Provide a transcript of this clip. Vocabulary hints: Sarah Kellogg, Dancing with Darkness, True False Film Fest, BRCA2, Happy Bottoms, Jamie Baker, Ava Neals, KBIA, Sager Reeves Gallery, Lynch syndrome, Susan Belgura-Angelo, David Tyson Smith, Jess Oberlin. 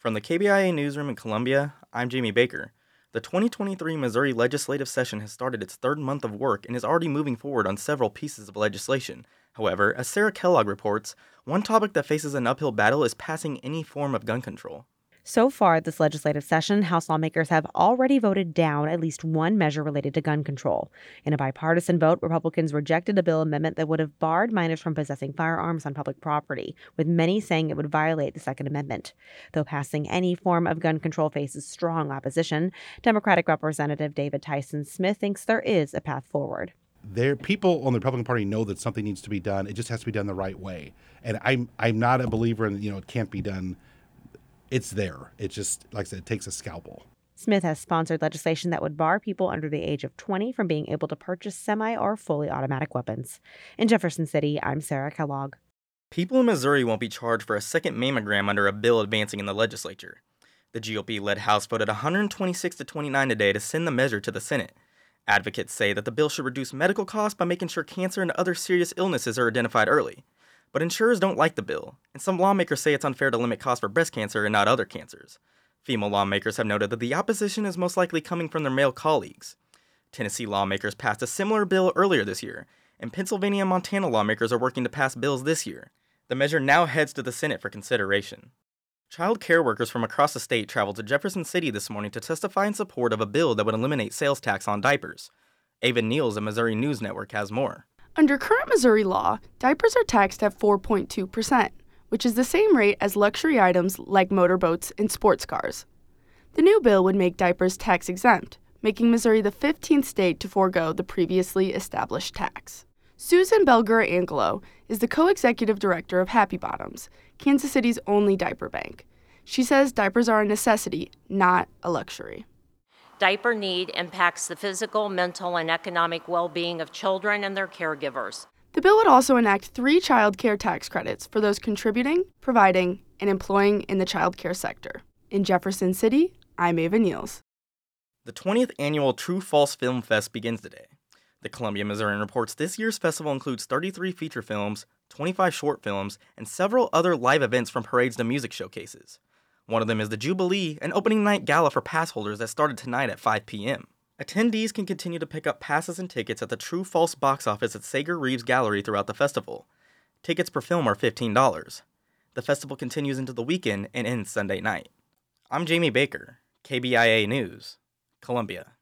From the KBIA newsroom in Columbia, I'm Jamie Baker. The 2023 Missouri legislative session has started its third month of work and is already moving forward on several pieces of legislation. However, as Sarah Kellogg reports, one topic that faces an uphill battle is passing any form of gun control. So far this legislative session, House lawmakers have already voted down at least one measure related to gun control. In a bipartisan vote, Republicans rejected a bill amendment that would have barred minors from possessing firearms on public property, with many saying it would violate the Second Amendment. Though passing any form of gun control faces strong opposition, Democratic Representative David Tyson Smith thinks there is a path forward. People on the Republican Party know that something needs to be done. It just has to be done the right way. And I'm not a believer in, it can't be done. It's there. It just, like I said, it takes a scalpel. Smith has sponsored legislation that would bar people under the age of 20 from being able to purchase semi or fully automatic weapons. In Jefferson City, I'm Sarah Kellogg. People in Missouri won't be charged for a second mammogram under a bill advancing in the legislature. The GOP-led House voted 126 to 29 today to send the measure to the Senate. Advocates say that the bill should reduce medical costs by making sure cancer and other serious illnesses are identified early. But insurers don't like the bill, and some lawmakers say it's unfair to limit costs for breast cancer and not other cancers. Female lawmakers have noted that the opposition is most likely coming from their male colleagues. Tennessee lawmakers passed a similar bill earlier this year, and Pennsylvania and Montana lawmakers are working to pass bills this year. The measure now heads to the Senate for consideration. Child care workers from across the state traveled to Jefferson City this morning to testify in support of a bill that would eliminate sales tax on diapers. Ava Neals of Missouri News Network has more. Under current Missouri law, diapers are taxed at 4.2%, which is the same rate as luxury items like motorboats and sports cars. The new bill would make diapers tax-exempt, making Missouri the 15th state to forego the previously established tax. Susan Belgura-Angelo is the co-executive director of Happy Bottoms, Kansas City's only diaper bank. She says diapers are a necessity, not a luxury. Diaper need impacts the physical, mental, and economic well-being of children and their caregivers. The bill would also enact 3 child care tax credits for those contributing, providing, and employing in the child care sector. In Jefferson City, I'm Ava Neals. The 20th annual True False Film Fest begins today. The Columbia Missourian reports this year's festival includes 33 feature films, 25 short films, and several other live events from parades to music showcases. One of them is the Jubilee, an opening night gala for pass holders that started tonight at 5 p.m. Attendees can continue to pick up passes and tickets at the True False box office at Sager Reeves Gallery throughout the festival. Tickets per film are $15. The festival continues into the weekend and ends Sunday night. I'm Jamie Baker, KBIA News, Columbia.